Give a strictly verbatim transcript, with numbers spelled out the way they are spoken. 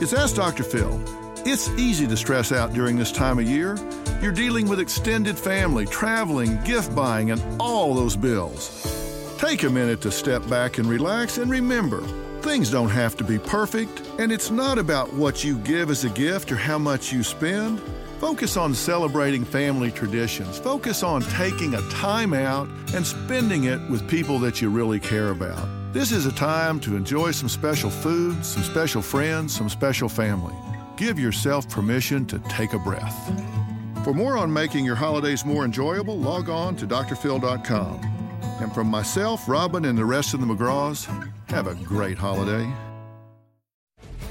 It's Ask Doctor Phil. It's easy to stress out during this time of year. You're dealing with extended family, traveling, gift buying, and all those bills. Take a minute to step back and relax, and remember, things don't have to be perfect, and it's not about what you give as a gift or how much you spend. Focus on celebrating family traditions. Focus on taking a time out and spending it with people that you really care about. This is a time to enjoy some special food, some special friends, some special family. Give yourself permission to take a breath. For more on making your holidays more enjoyable, log on to d r phil dot com. And from myself, Robin, and the rest of the McGraws, have a great holiday.